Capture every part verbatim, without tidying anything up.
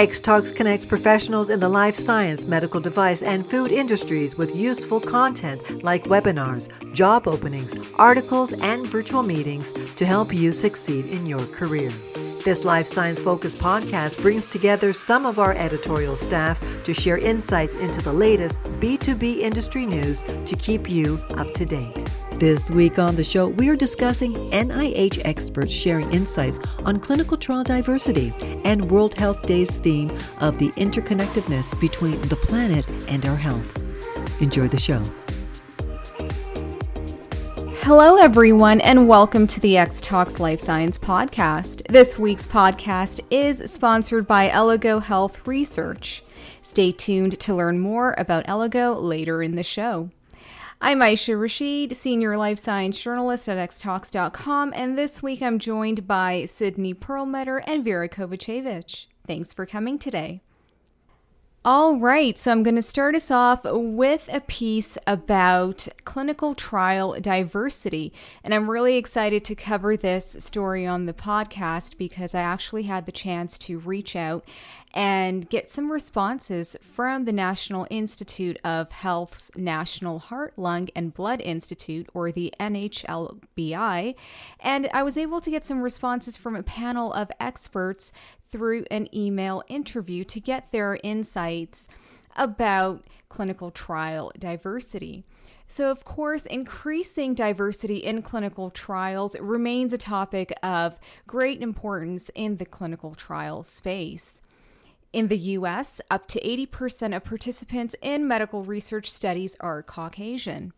Xtalks connects professionals in the life science, medical device, and food industries with useful content like webinars, job openings, articles, and virtual meetings to help you succeed in your career. This life science-focused podcast brings together some of our editorial staff to share insights into the latest B two B industry news to keep you up to date. This week on the show, we are discussing N I H experts sharing insights on clinical trial diversity and World Health Day's theme of the interconnectedness between the planet and our health. Enjoy the show. Hello, everyone, and welcome to the Xtalks Life Science Podcast. This week's podcast is sponsored by Eligo Health Research. Stay tuned to learn more about Eligo later in the show. I'm Aisha Rashid, Senior Life Science Journalist at X Talks dot com, and this week I'm joined by Sydney Perlmutter and Vera Kovacevic. Thanks for coming today. All right, so I'm going to start us off with a piece about clinical trial diversity, and I'm really excited to cover this story on the podcast because I actually had the chance to reach out and get some responses from the National Institute of Health's National Heart, Lung, and Blood Institute, or the N H L B I, and I was able to get some responses from a panel of experts through an email interview to get their insights about clinical trial diversity. So, of course, increasing diversity in clinical trials remains a topic of great importance in the clinical trial space. In the U S, up to eighty percent of participants in medical research studies are Caucasian.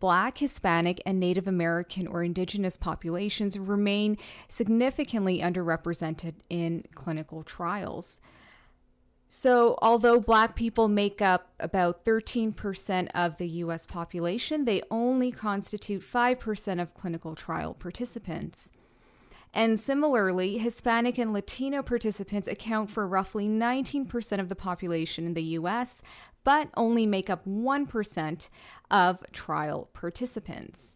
Black, Hispanic, and Native American or Indigenous populations remain significantly underrepresented in clinical trials. So, although Black people make up about thirteen percent of the U S population, they only constitute five percent of clinical trial participants. And similarly, Hispanic and Latino participants account for roughly nineteen percent of the population in the U S, but only make up one percent of trial participants.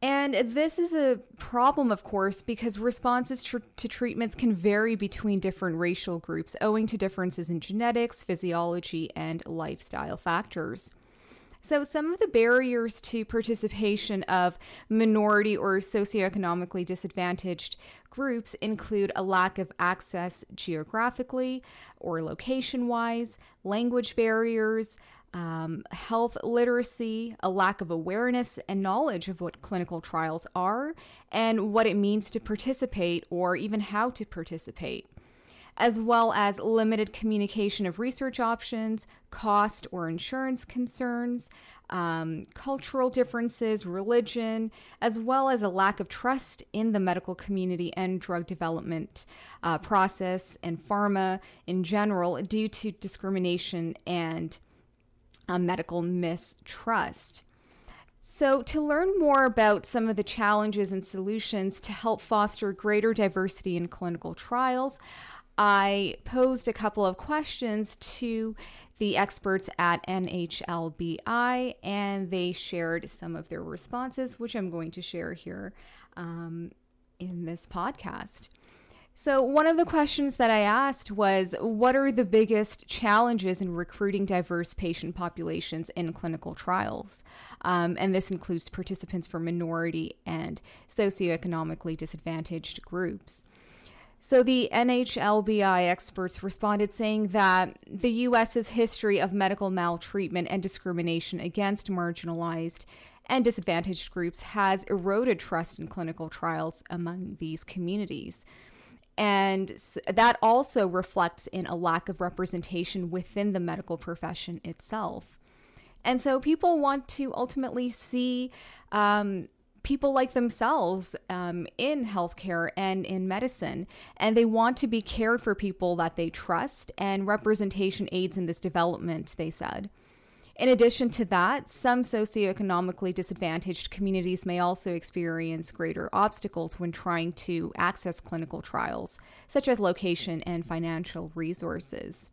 And this is a problem, of course, because responses tr- to treatments can vary between different racial groups, owing to differences in genetics, physiology, and lifestyle factors. So some of the barriers to participation of minority or socioeconomically disadvantaged groups include a lack of access geographically or location-wise, language barriers, um, health literacy, a lack of awareness and knowledge of what clinical trials are and what it means to participate or even how to participate, as well as limited communication of research options, cost or insurance concerns, um, cultural differences, religion, as well as a lack of trust in the medical community and drug development uh, process and pharma in general due to discrimination and uh, medical mistrust. So to learn more about some of the challenges and solutions to help foster greater diversity in clinical trials, I posed a couple of questions to the experts at N H L B I, and they shared some of their responses, which I'm going to share here um, in this podcast. So one of the questions that I asked was, what are the biggest challenges in recruiting diverse patient populations in clinical trials? Um, and this includes participants from minority and socioeconomically disadvantaged groups. So the N H L B I experts responded saying that the U S's history of medical maltreatment and discrimination against marginalized and disadvantaged groups has eroded trust in clinical trials among these communities. And that also reflects in a lack of representation within the medical profession itself. And so people want to ultimately see um, people like themselves um, in healthcare and in medicine, and they want to be cared for people that they trust, and representation aids in this development, they said. In addition to that, some socioeconomically disadvantaged communities may also experience greater obstacles when trying to access clinical trials, such as location and financial resources.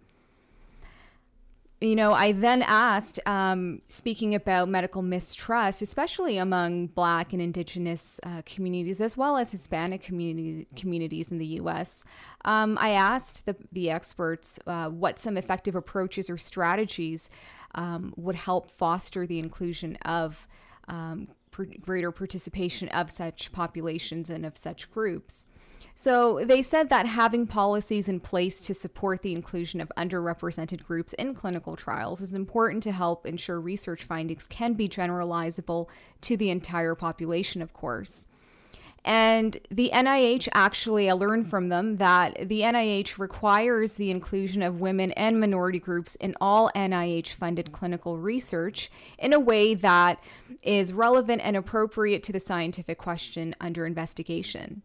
you know, I then asked, um, speaking about medical mistrust, especially among Black and Indigenous uh, communities, as well as Hispanic community, communities in the U S, um, I asked the, the experts uh, what some effective approaches or strategies um, would help foster the inclusion of um, pr- greater participation of such populations and of such groups. So they said that having policies in place to support the inclusion of underrepresented groups in clinical trials is important to help ensure research findings can be generalizable to the entire population, of course. And the N I H, actually, I learned from them that the N I H requires the inclusion of women and minority groups in all N I H-funded clinical research in a way that is relevant and appropriate to the scientific question under investigation.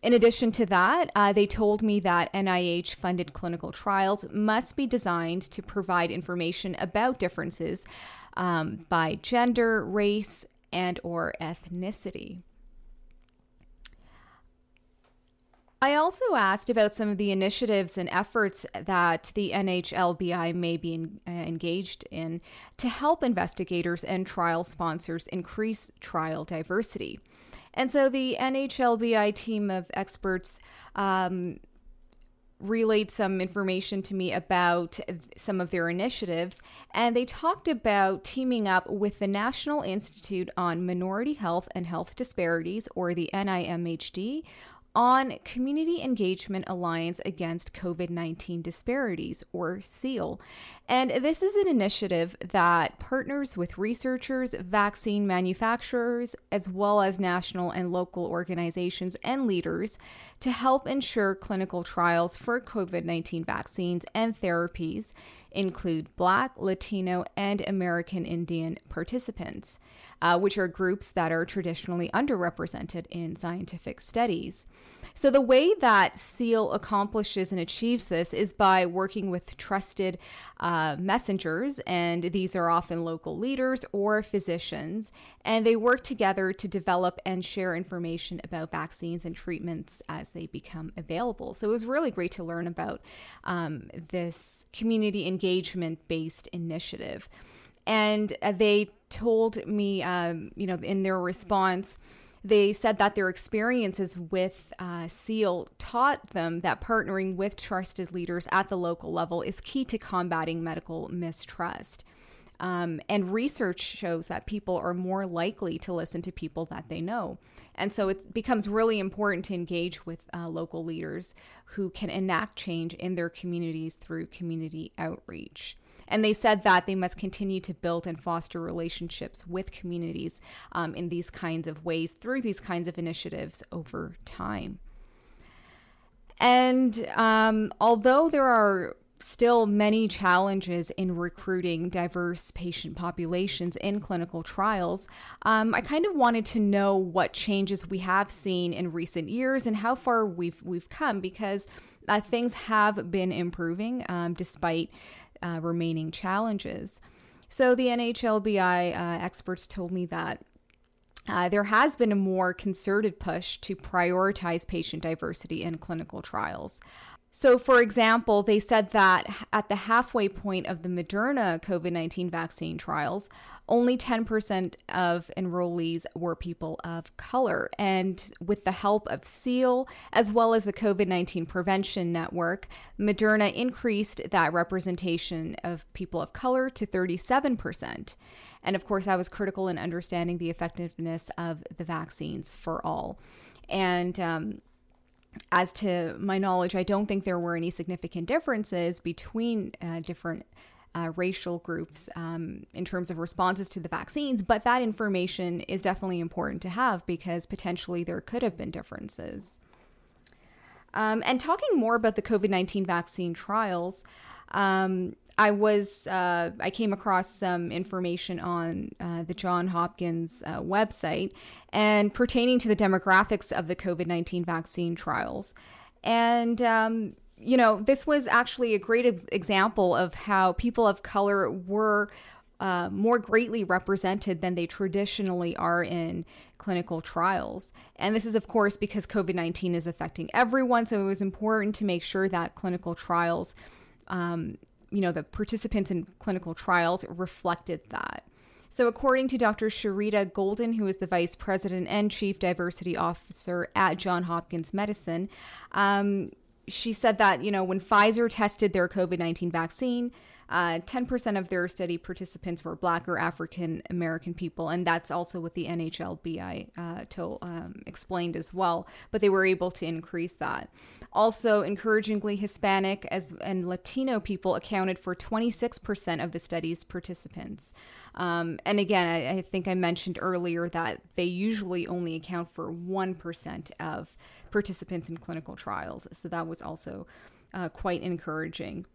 In addition to that, uh, they told me that N I H-funded clinical trials must be designed to provide information about differences um, by gender, race, and or ethnicity. I also asked about some of the initiatives and efforts that the N H L B I may be in, uh, engaged in to help investigators and trial sponsors increase trial diversity. And so the N H L B I team of experts um, relayed some information to me about some of their initiatives, and they talked about teaming up with the National Institute on Minority Health and Health Disparities, or the N I M H D, on Community Engagement Alliance Against COVID nineteen Disparities, or CEAL. And this is an initiative that partners with researchers, vaccine manufacturers, as well as national and local organizations and leaders to help ensure clinical trials for COVID nineteen vaccines and therapies include Black, Latino, and American Indian participants, uh, which are groups that are traditionally underrepresented in scientific studies. So the way that CEAL accomplishes and achieves this is by working with trusted uh, messengers, and these are often local leaders or physicians, and they work together to develop and share information about vaccines and treatments as they become available. So it was really great to learn about um, this community engagement-based initiative. And they told me, um, you know, in their response, they said that their experiences with uh, CEAL taught them that partnering with trusted leaders at the local level is key to combating medical mistrust. Um, and research shows that people are more likely to listen to people that they know. And so it becomes really important to engage with uh, local leaders who can enact change in their communities through community outreach. And they said that they must continue to build and foster relationships with communities um, in these kinds of ways through these kinds of initiatives over time. And um, although there are still many challenges in recruiting diverse patient populations in clinical trials, um, I kind of wanted to know what changes we have seen in recent years and how far we've we've come, because uh, things have been improving um, despite Uh, remaining challenges. So the N H L B I uh, experts told me that uh, there has been a more concerted push to prioritize patient diversity in clinical trials. So, for example, they said that at the halfway point of the Moderna COVID nineteen vaccine trials, only ten percent of enrollees were people of color. And with the help of CEAL, as well as the COVID nineteen Prevention Network, Moderna increased that representation of people of color to thirty-seven percent. And of course, I was critical in understanding the effectiveness of the vaccines for all. And um, as to my knowledge, I don't think there were any significant differences between uh, different Uh, racial groups um, in terms of responses to the vaccines, but that information is definitely important to have because potentially there could have been differences. Um, and talking more about the COVID nineteen vaccine trials, um, I was uh, I came across some information on uh, the Johns Hopkins uh, website and pertaining to the demographics of the COVID nineteen vaccine trials, and um, you know, this was actually a great example of how people of color were uh, more greatly represented than they traditionally are in clinical trials. And this is, of course, because COVID nineteen is affecting everyone. So it was important to make sure that clinical trials um, you know, the participants in clinical trials reflected that. So according to Doctor Sharita Golden, who is the Vice President and Chief Diversity Officer at Johns Hopkins Medicine, um, she said that, you know, when Pfizer tested their COVID nineteen vaccine, uh, ten percent of their study participants were Black or African American people. And that's also what the N H L B I uh, to, um, explained as well. But they were able to increase that. Also, encouragingly, Hispanic as and Latino people accounted for twenty-six percent of the study's participants. Um, and again, I, I think I mentioned earlier that they usually only account for one percent of participants in clinical trials. So that was also uh, quite encouraging.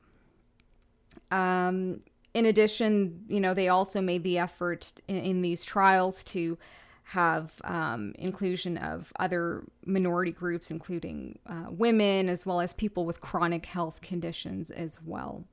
Um, in addition, you know, they also made the effort in, in these trials to have um, inclusion of other minority groups, including uh, women, as well as people with chronic health conditions as well.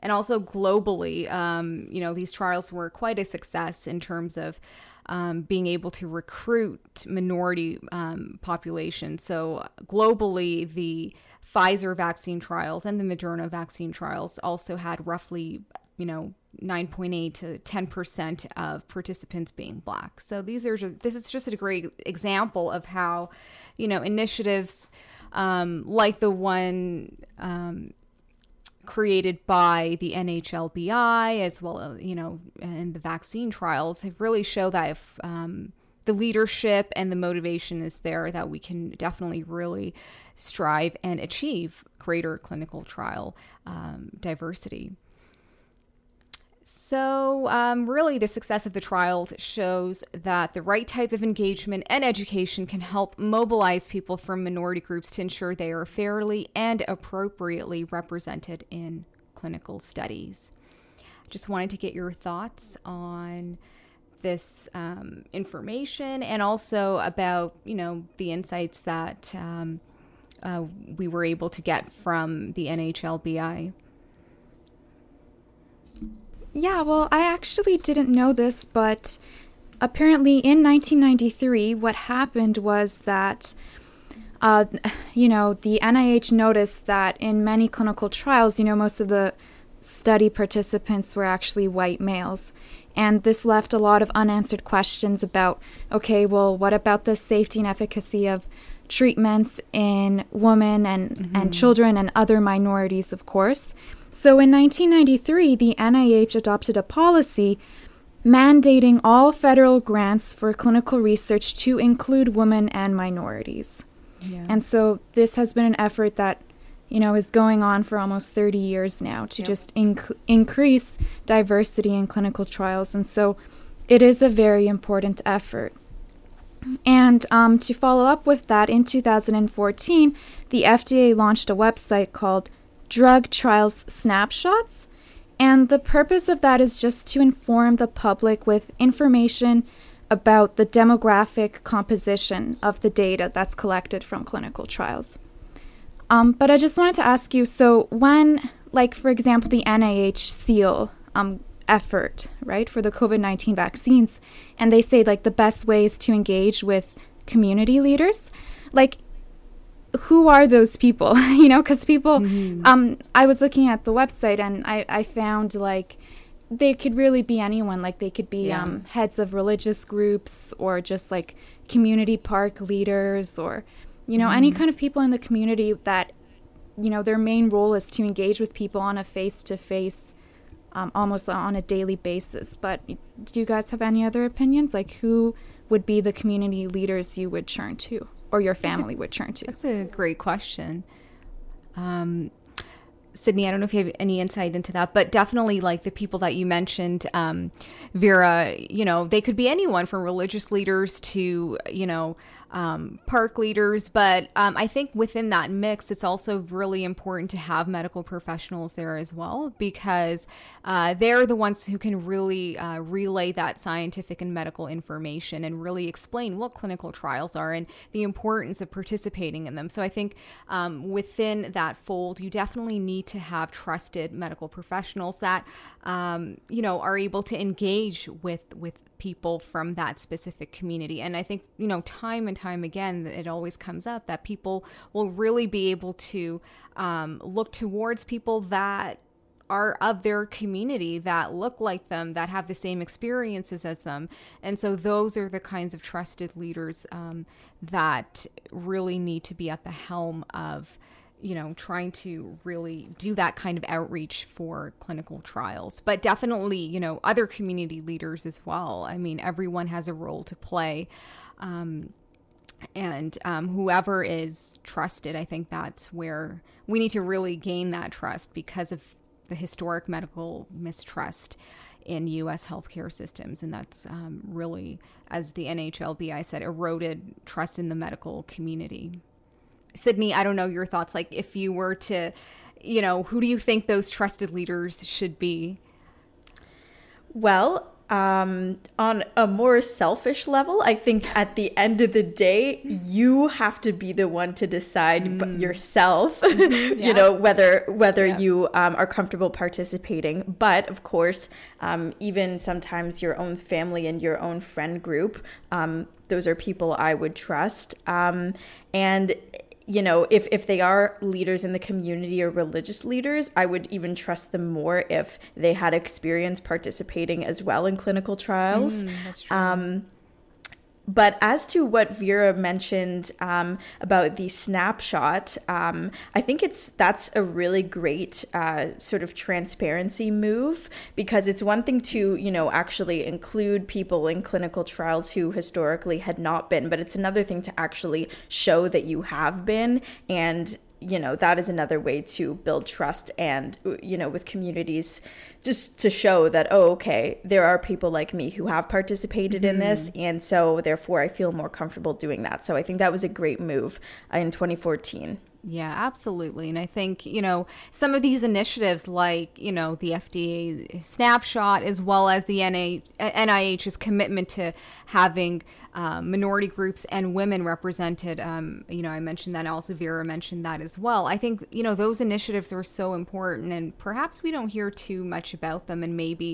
And also globally, um, you know, these trials were quite a success in terms of um, being able to recruit minority um, populations. So globally, the Pfizer vaccine trials and the Moderna vaccine trials also had roughly, you know, nine point eight to ten percent of participants being Black. So these are just, this is just a great example of how, you know, initiatives um, like the one um, created by the N H L B I, as well as, you know, and the vaccine trials, have really show that if um, the leadership and the motivation is there, that we can definitely really strive and achieve greater clinical trial um, diversity. So um, really, the success of the trials shows that the right type of engagement and education can help mobilize people from minority groups to ensure they are fairly and appropriately represented in clinical studies. Just wanted to get your thoughts on this um, information, and also about, you know, the insights that um, uh, we were able to get from the N H L B I. Yeah, well, I actually didn't know this, but apparently in nineteen ninety-three, what happened was that, uh, you know, the N I H noticed that in many clinical trials, you know, most of the study participants were actually white males. And this left a lot of unanswered questions about, okay, well, what about the safety and efficacy of treatments in women and, mm-hmm. and children and other minorities, of course. So in nineteen ninety-three, the N I H adopted a policy mandating all federal grants for clinical research to include women and minorities. Yeah. And so this has been an effort that, you know, is going on for almost thirty years now to yep. just inc- increase diversity in clinical trials. And so it is a very important effort. And um, to follow up with that, in two thousand fourteen, the F D A launched a website called Drug Trials Snapshots, and the purpose of that is just to inform the public with information about the demographic composition of the data that's collected from clinical trials. Um, but I just wanted to ask you, so when, like, for example, the N I H SEAL um, effort, right, for the COVID nineteen vaccines, and they say, like, the best ways to engage with community leaders, like, who are those people? You know, because people, mm-hmm. um, I was looking at the website and I, I found, like, they could really be anyone. Like, they could be yeah. um, heads of religious groups, or just, like, community park leaders, or, you know, mm-hmm. any kind of people in the community that, you know, their main role is to engage with people on a face-to-face, um, almost on a daily basis. But do you guys have any other opinions? Like, who would be the community leaders you would turn to? Or your family would turn to? That's a great question. Um, Sydney, I don't know if you have any insight into that, but definitely, like, the people that you mentioned, um, Vera, you know, they could be anyone from religious leaders to, you know, um, park leaders. But um, I think within that mix, it's also really important to have medical professionals there as well, because uh, they're the ones who can really uh, relay that scientific and medical information and really explain what clinical trials are and the importance of participating in them. So I think um, within that fold, you definitely need to have trusted medical professionals that, um, you know, are able to engage with, with people from that specific community. And I think, you know, time and time again, it always comes up that people will really be able to um, look towards people that are of their community, that look like them, that have the same experiences as them. And so those are the kinds of trusted leaders um, that really need to be at the helm of, you know, trying to really do that kind of outreach for clinical trials. But definitely, you know, other community leaders as well. I mean, everyone has a role to play. Um, And um, whoever is trusted, I think that's where we need to really gain that trust, because of the historic medical mistrust in U S healthcare systems. And that's um, really, as the N H L B I said, eroded trust in the medical community. Sydney, I don't know your thoughts. Like, if you were to, you know, who do you think those trusted leaders should be? Well, Um, on a more selfish level, I think at the end of the day, you have to be the one to decide mm. yourself, mm-hmm. yeah. you know, whether whether yeah. you um, are comfortable participating. But of course, um, even sometimes your own family and your own friend group, um, those are people I would trust. Um, and you know, if, if they are leaders in the community or religious leaders, I would even trust them more if they had experience participating as well in clinical trials. Mm, that's true. Um, but as to what Vera mentioned um, about the snapshot, um, I think it's that's a really great uh, sort of transparency move, because it's one thing to, you know, actually include people in clinical trials who historically had not been, but it's another thing to actually show that you have been. And, you know, that is another way to build trust and, you know, with communities, just to show that, oh, okay, there are people like me who have participated mm-hmm. in this. And so therefore I feel more comfortable doing that. So I think that was a great move in twenty fourteen. Yeah, absolutely. And I think, you know, some of these initiatives like, you know, the F D A snapshot, as well as the N I H N I H's commitment to having uh, minority groups and women represented. Um, you know, I mentioned that. Also, Vera mentioned that as well. I think, you know, those initiatives are so important, and perhaps we don't hear too much about them. And maybe,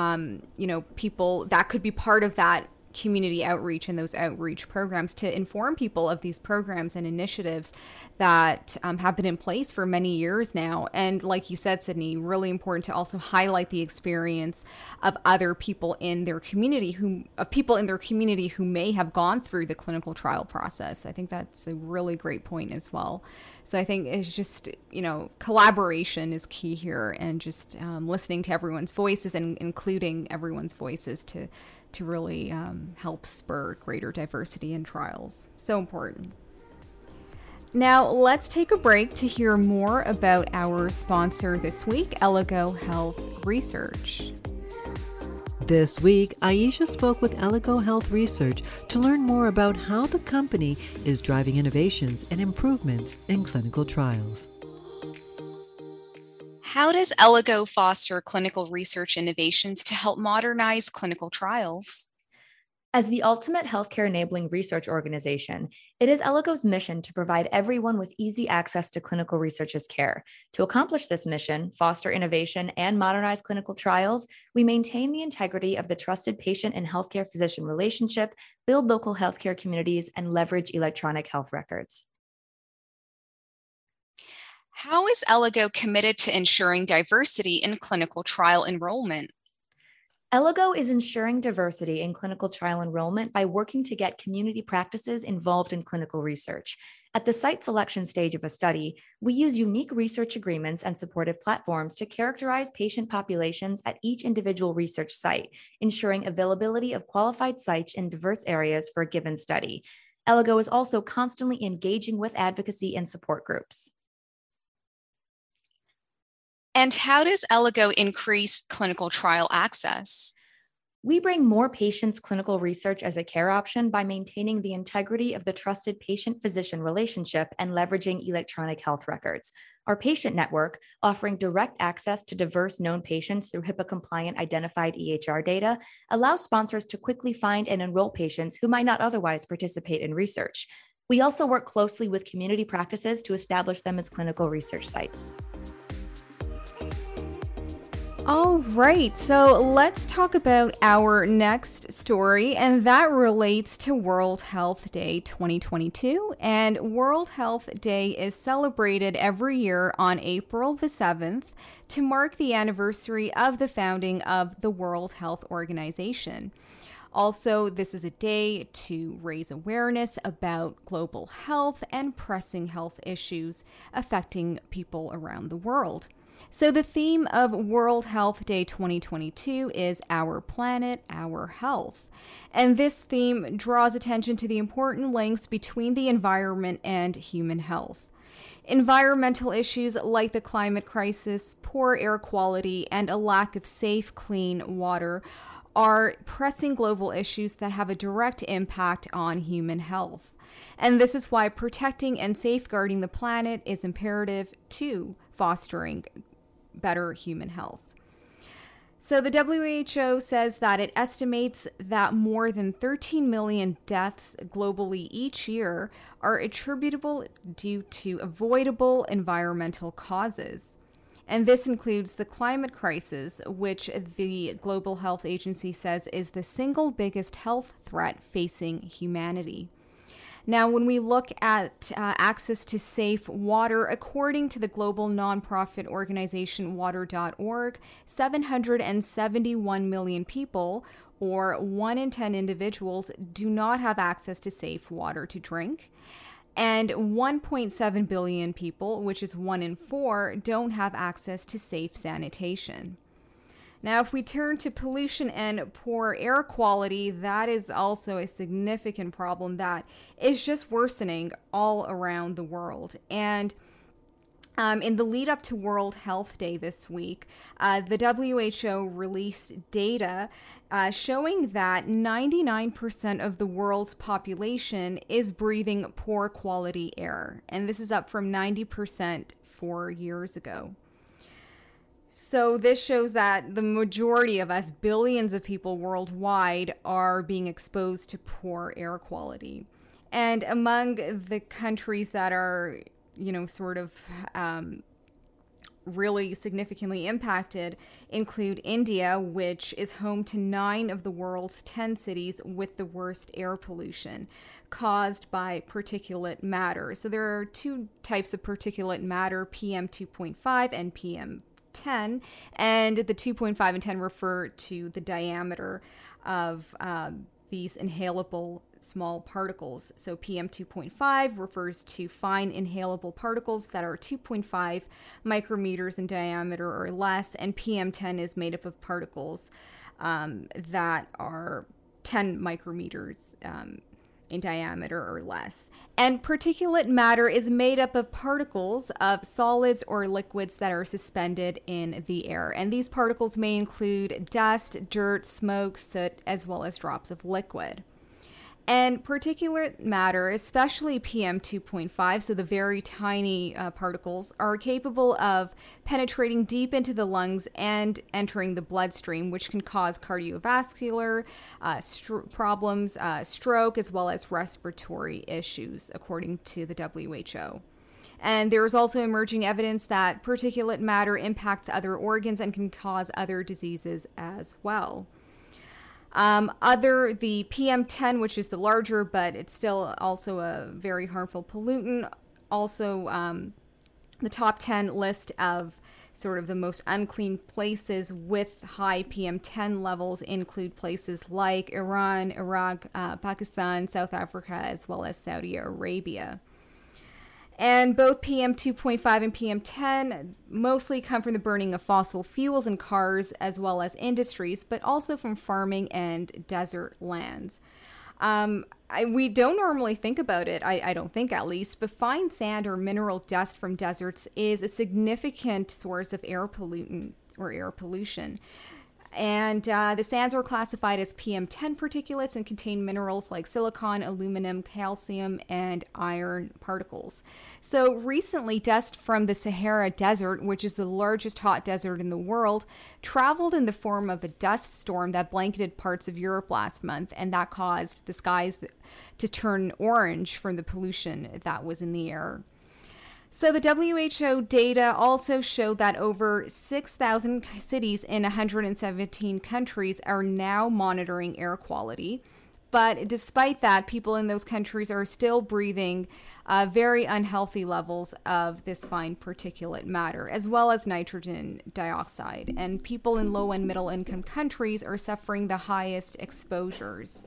um, you know, people that could be part of that community outreach and those outreach programs to inform people of these programs and initiatives that um, have been in place for many years now. And like you said, Sydney, really important to also highlight the experience of other people in their community who of people in their community who may have gone through the clinical trial process. I think that's a really great point as well. So I think it's just, you know, collaboration is key here, and just um, listening to everyone's voices and including everyone's voices to to really um, help spur greater diversity in trials. So important. Now let's take a break to hear more about our sponsor this week, Eligo Health Research. This week, Aisha spoke with Eligo Health Research to learn more about how the company is driving innovations and improvements in clinical trials. How does Eligo foster clinical research innovations to help modernize clinical trials? As the ultimate healthcare enabling research organization, it is Eligo's mission to provide everyone with easy access to clinical research as care. To accomplish this mission, foster innovation, and modernize clinical trials, we maintain the integrity of the trusted patient and healthcare physician relationship, build local healthcare communities, and leverage electronic health records. How is Eligo committed to ensuring diversity in clinical trial enrollment? Eligo is ensuring diversity in clinical trial enrollment by working to get community practices involved in clinical research. At the site selection stage of a study, we use unique research agreements and supportive platforms to characterize patient populations at each individual research site, ensuring availability of qualified sites in diverse areas for a given study. Eligo is also constantly engaging with advocacy and support groups. And how does Eligo increase clinical trial access? We bring more patients clinical research as a care option by maintaining the integrity of the trusted patient-physician relationship and leveraging electronic health records. Our patient network, offering direct access to diverse known patients through HIPAA-compliant identified E H R data, allows sponsors to quickly find and enroll patients who might not otherwise participate in research. We also work closely with community practices to establish them as clinical research sites. All right, so let's talk about our next story, and that relates to World Health Day twenty twenty-two. And World Health Day is celebrated every year on April the seventh to mark the anniversary of the founding of the World Health Organization. Also, this is a day to raise awareness about global health and pressing health issues affecting people around the world. So the theme of World Health Day twenty twenty-two is Our Planet, Our Health. And this theme draws attention to the important links between the environment and human health. Environmental issues like the climate crisis, poor air quality, and a lack of safe, clean water are pressing global issues that have a direct impact on human health. And this is why protecting and safeguarding the planet is imperative to fostering better human health. So the W H O says that it estimates that more than thirteen million deaths globally each year are attributable due to avoidable environmental causes. And this includes the climate crisis, which the Global Health Agency says is the single biggest health threat facing humanity. Now, when we look at uh, access to safe water, according to the global nonprofit organization Water dot org, seven hundred seventy-one million people, or one in ten individuals, do not have access to safe water to drink. And one point seven billion people, which is one in four, don't have access to safe sanitation. Now, if we turn to pollution and poor air quality, that is also a significant problem that is just worsening all around the world. And um, in the lead up to World Health Day this week, uh, the W H O released data uh, showing that ninety-nine percent of the world's population is breathing poor quality air. And this is up from ninety percent four years ago. So this shows that the majority of us, billions of people worldwide, are being exposed to poor air quality. And among the countries that are, you know, sort of um, really significantly impacted include India, which is home to nine of the world's ten cities with the worst air pollution caused by particulate matter. So there are two types of particulate matter, P M two point five and P M ten, and the two point five and ten refer to the diameter of uh, these inhalable small particles. So P M two point five refers to fine inhalable particles that are two point five micrometers in diameter or less, and P M ten is made up of particles um, that are ten micrometers um, in diameter or less. And particulate matter is made up of particles of solids or liquids that are suspended in the air. And these particles may include dust, dirt, smoke, soot, as well as drops of liquid. And particulate matter, especially P M two point five, so the very tiny uh, particles, are capable of penetrating deep into the lungs and entering the bloodstream, which can cause cardiovascular uh, st- problems, uh, stroke, as well as respiratory issues, according to the W H O. And there is also emerging evidence that particulate matter impacts other organs and can cause other diseases as well. Um, other, the P M ten, which is the larger, but it's still also a very harmful pollutant. Also, um, the top ten list of sort of the most unclean places with high P M ten levels include places like Iran, Iraq, uh, Pakistan, South Africa, as well as Saudi Arabia. And both P M two point five and P M ten mostly come from the burning of fossil fuels and cars, as well as industries, but also from farming and desert lands. Um, I, we don't normally think about it, I, I don't think at least, but fine sand or mineral dust from deserts is a significant source of air pollutant or air pollution. And uh, the sands are classified as P M ten particulates and contain minerals like silicon, aluminum, calcium, and iron particles. So recently, dust from the Sahara Desert, which is the largest hot desert in the world, traveled in the form of a dust storm that blanketed parts of Europe last month, and that caused the skies to turn orange from the pollution that was in the air. So the W H O data also show that over six thousand cities in one hundred seventeen countries are now monitoring air quality. But despite that, people in those countries are still breathing uh, very unhealthy levels of this fine particulate matter, as well as nitrogen dioxide. And people in low and middle income countries are suffering the highest exposures.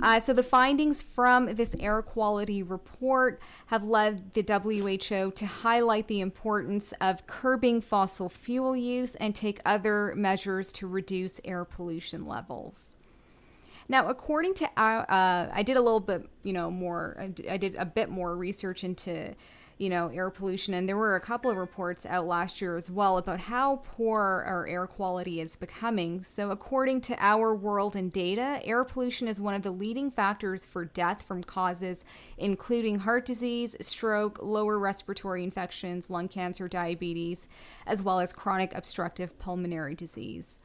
Uh, so the findings from this air quality report have led the W H O to highlight the importance of curbing fossil fuel use and take other measures to reduce air pollution levels. Now, according to our, uh, I did a little bit, you know, more, I did a bit more research into, you know, air pollution. And there were a couple of reports out last year as well about how poor our air quality is becoming. So according to Our World in Data, air pollution is one of the leading factors for death from causes including heart disease, stroke, lower respiratory infections, lung cancer, diabetes, as well as chronic obstructive pulmonary disease.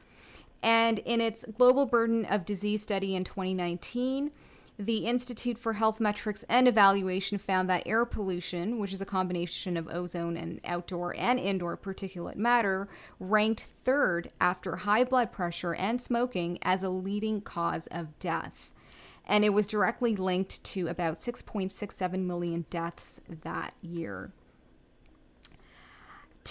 And in its Global Burden of Disease study in twenty nineteen, the Institute for Health Metrics and Evaluation found that air pollution, which is a combination of ozone and outdoor and indoor particulate matter, ranked third after high blood pressure and smoking as a leading cause of death. And it was directly linked to about six point six seven million deaths that year.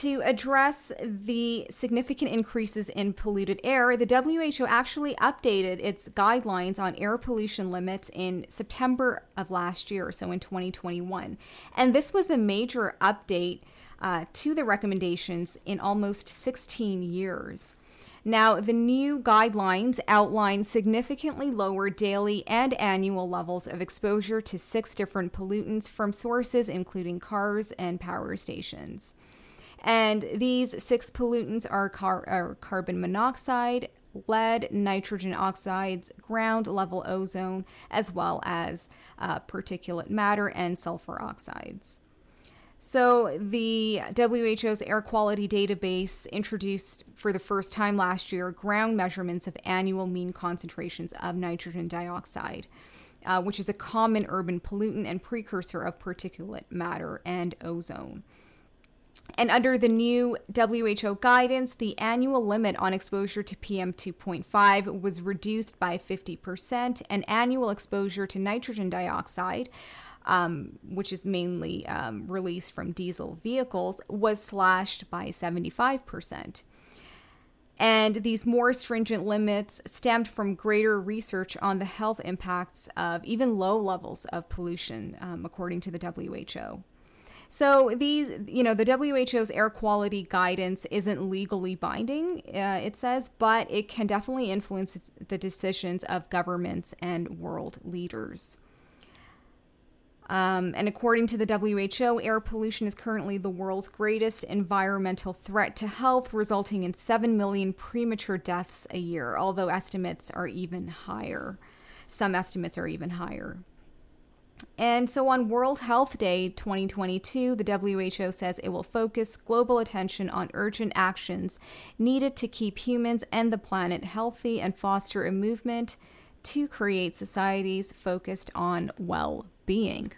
To address the significant increases in polluted air, the W H O actually updated its guidelines on air pollution limits in September of last year, so in twenty twenty-one. And this was a major update uh, to the recommendations in almost sixteen years. Now, the new guidelines outline significantly lower daily and annual levels of exposure to six different pollutants from sources including cars and power stations. And these six pollutants are, car- are carbon monoxide, lead, nitrogen oxides, ground level ozone, as well as uh, particulate matter and sulfur oxides. So the W H O's air quality database introduced for the first time last year ground measurements of annual mean concentrations of nitrogen dioxide, uh, which is a common urban pollutant and precursor of particulate matter and ozone. And under the new W H O guidance, the annual limit on exposure to P M two point five was reduced by fifty percent, and annual exposure to nitrogen dioxide, um, which is mainly um, released from diesel vehicles, was slashed by seventy-five percent. And these more stringent limits stemmed from greater research on the health impacts of even low levels of pollution, um, according to the W H O. So these, you know, the W H O's air quality guidance isn't legally binding, uh, it says, but it can definitely influence the decisions of governments and world leaders. Um, and according to the W H O, air pollution is currently the world's greatest environmental threat to health, resulting in seven million premature deaths a year, although estimates are even higher. Some estimates are even higher. And so on World Health Day twenty twenty-two, the W H O says it will focus global attention on urgent actions needed to keep humans and the planet healthy and foster a movement to create societies focused on well-being.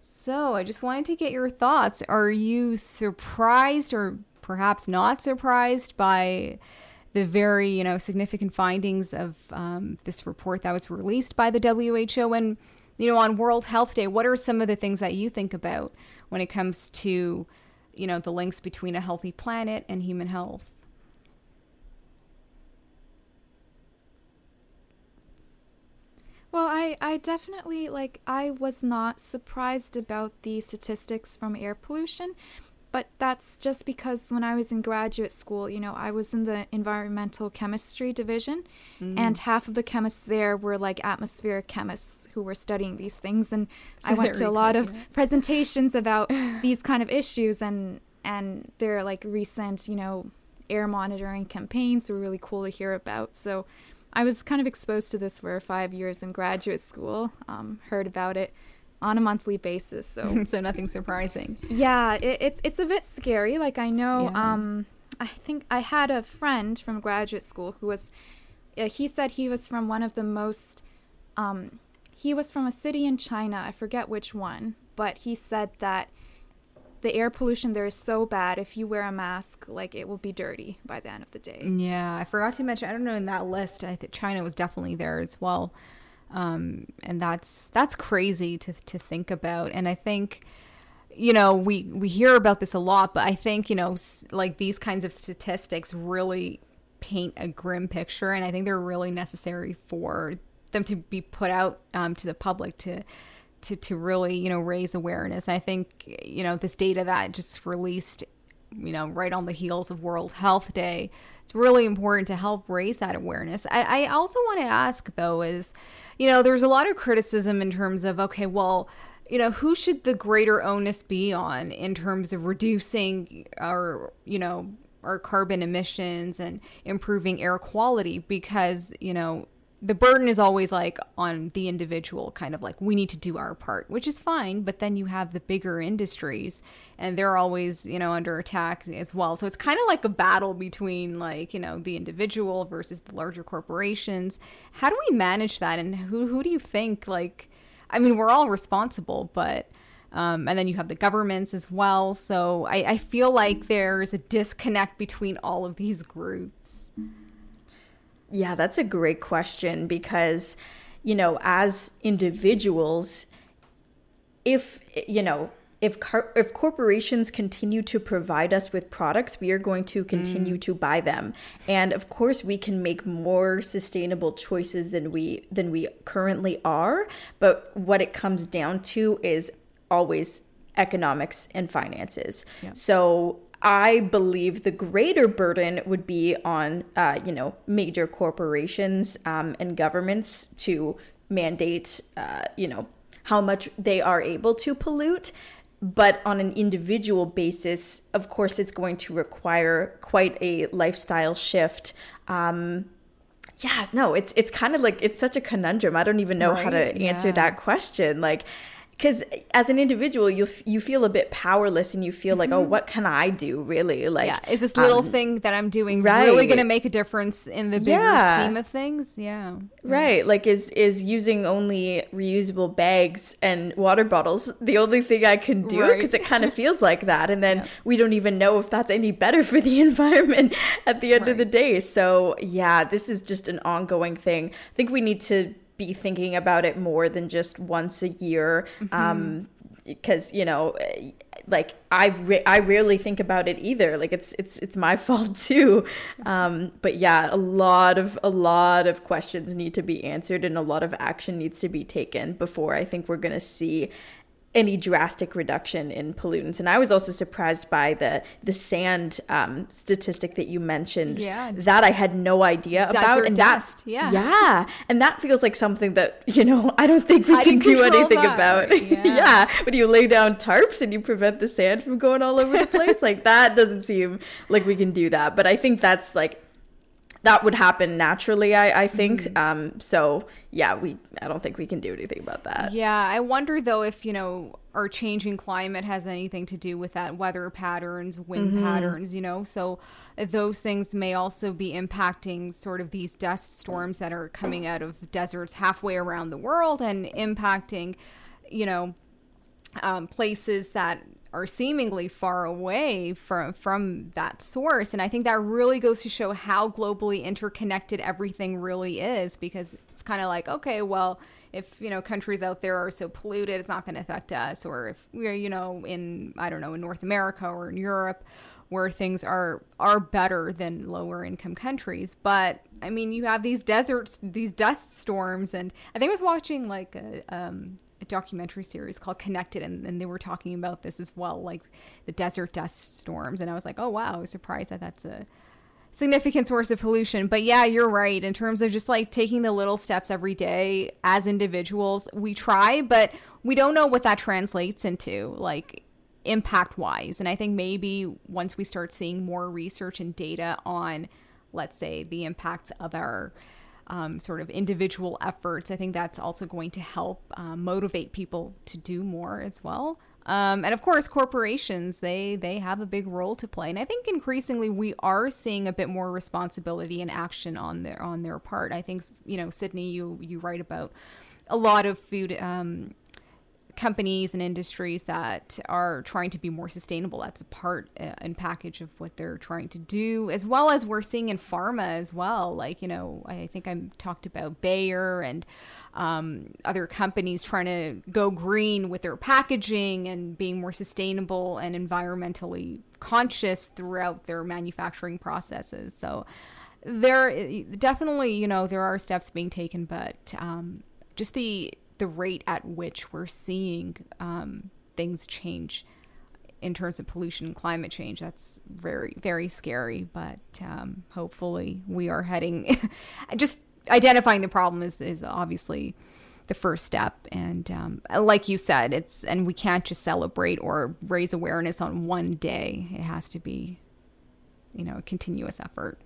So I just wanted to get your thoughts. Are you surprised or perhaps not surprised by the very, you know, significant findings of um, this report that was released by the W H O? And you know, on World Health Day, what are some of the things that you think about when it comes to, you know, the links between a healthy planet and human health? Well, I, I definitely, like, I was not surprised about the statistics from air pollution, but that's just because when I was in graduate school, you know, I was in the environmental chemistry division, mm. and half of the chemists there were like atmospheric chemists who were studying these things. And so I went to a lot of presentations about these kind of issues, and and their like recent, you know, air monitoring campaigns were really cool to hear about. So I was kind of exposed to this for five years in graduate school, um, heard about it on a monthly basis, so so nothing surprising. Yeah, it, it, it's a bit scary. Like I know, yeah. um, I think I had a friend from graduate school who was, uh, he said he was from one of the most, um, he was from a city in China, I forget which one, but he said that the air pollution there is so bad. If you wear a mask, like, it will be dirty by the end of the day. Yeah, I forgot to mention, I don't know, in that list, I think China was definitely there as well. Um, and that's that's crazy to to think about. And I think, you know, we, we hear about this a lot, but I think, you know, like these kinds of statistics really paint a grim picture. And I think they're really necessary for them to be put out um, to the public to to to really, you know, raise awareness. And I think, you know, this data that just released, you know, right on the heels of World Health Day, it's really important to help raise that awareness. I, I also want to ask, though, is, you know, there's a lot of criticism in terms of, okay, well, you know, who should the greater onus be on in terms of reducing our, you know, our carbon emissions and improving air quality? Because, you know, the burden is always like on the individual, kind of like we need to do our part, which is fine. But then you have the bigger industries and they're always, you know, under attack as well. So it's kind of like a battle between, like, you know, the individual versus the larger corporations. How do we manage that? And who, who do you think, like, I mean, we're all responsible, but um, and then you have the governments as well. So I, I feel like there's a disconnect between all of these groups. Yeah, that's a great question because, you know, as individuals, if, you know, if car- if corporations continue to provide us with products, we are going to continue mm. to buy them. And of course, we can make more sustainable choices than we than we currently are. But what it comes down to is always economics and finances. Yeah. So I believe the greater burden would be on, uh, you know, major corporations um, and governments to mandate, uh, you know, how much they are able to pollute. But on an individual basis, of course, it's going to require quite a lifestyle shift. Um, yeah, no, it's it's kind of like it's such a conundrum. I don't even know right? how to answer yeah. that question. Like, because as an individual, you you feel a bit powerless and you feel like, mm-hmm. oh, what can I do really? Like, yeah. is this little um, thing that I'm doing right. really going to make a difference in the bigger yeah. scheme of things? Yeah. Right. Like is is using only reusable bags and water bottles the only thing I can do? Because right. it kind of feels like that. And then yeah. we don't even know if that's any better for the environment at the end right. of the day. So yeah, this is just an ongoing thing. I think we need to be thinking about it more than just once a year, mm-hmm. um, because, you know, like I've re- I rarely think about it either. Like it's it's it's my fault too. Um, but yeah, a lot of a lot of questions need to be answered and a lot of action needs to be taken before I think we're gonna see any drastic reduction in pollutants. And I was also surprised by the the sand um, statistic that you mentioned yeah. that I had no idea Desert about. And dust, that, yeah. yeah. And that feels like something that, you know, I don't think we I can do anything that. about. Yeah. yeah. When you lay down tarps and you prevent the sand from going all over the place, like that doesn't seem like we can do that. But I think that's like, that would happen naturally, I, I think. Mm-hmm. Um, so, yeah, we I don't think we can do anything about that. Yeah, I wonder, though, if, you know, our changing climate has anything to do with that, weather patterns, wind mm-hmm. patterns, you know. So those things may also be impacting sort of these dust storms that are coming out of deserts halfway around the world and impacting, you know, um, places that are seemingly far away from from that source. And I think that really goes to show how globally interconnected everything really is, because it's kind of like, okay, well, if, you know, countries out there are so polluted, it's not going to affect us. Or if we're, you know, in, I don't know, in North America or in Europe where things are are better than lower income countries. But I mean, you have these deserts, these dust storms. And I think I was watching like a um a documentary series called Connected, and, and they were talking about this as well, like the desert dust storms. And I was like, oh wow, I was surprised that that's a significant source of pollution. But yeah, you're right, in terms of just like taking the little steps every day as individuals. We try, but we don't know what that translates into, like impact wise. And I think maybe once we start seeing more research and data on, let's say, the impacts of our Um, sort of individual efforts, I think that's also going to help uh, motivate people to do more as well. Um, and of course, corporations, they they have a big role to play. And I think increasingly we are seeing a bit more responsibility and action on their on their part. I think, you know, Sydney, you you write about a lot of food um, companies and industries that are trying to be more sustainable. That's a part uh, and package of what they're trying to do, as well as we're seeing in pharma as well. Like, you know, I think I talked about Bayer and um, other companies trying to go green with their packaging and being more sustainable and environmentally conscious throughout their manufacturing processes. So there definitely, you know, there are steps being taken, but um, just the the rate at which we're seeing um, things change in terms of pollution and climate change, that's very, very scary. But um, hopefully we are heading, just identifying the problem is, is obviously the first step. And um, like you said, it's, and we can't just celebrate or raise awareness on one day. It has to be, you know, a continuous effort.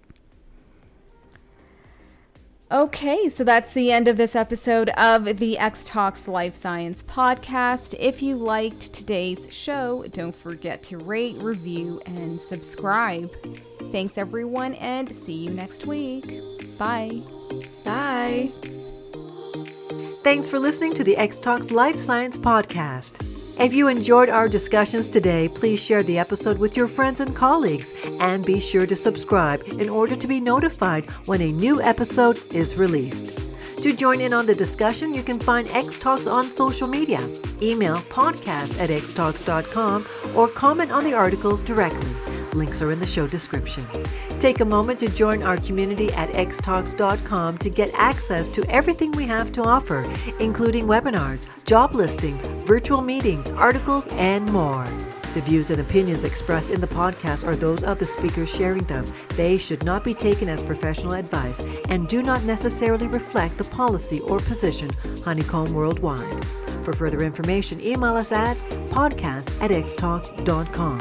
Okay, so that's the end of this episode of the Xtalks Life Science Podcast. If you liked today's show, don't forget to rate, review, and subscribe. Thanks, everyone, and see you next week. Bye. Bye. Thanks for listening to the Xtalks Life Science Podcast. If you enjoyed our discussions today, please share the episode with your friends and colleagues, and be sure to subscribe in order to be notified when a new episode is released. To join in on the discussion, you can find Xtalks on social media, email podcast at xtalks dot com, or comment on the articles directly. Links are in the show description. Take a moment to join our community at xtalks dot com to get access to everything we have to offer, including webinars, job listings, virtual meetings, articles, and more. The views and opinions expressed in the podcast are those of the speakers sharing them. They should not be taken as professional advice and do not necessarily reflect the policy or position Honeycomb Worldwide. For further information, email us at podcast at xtalks dot com.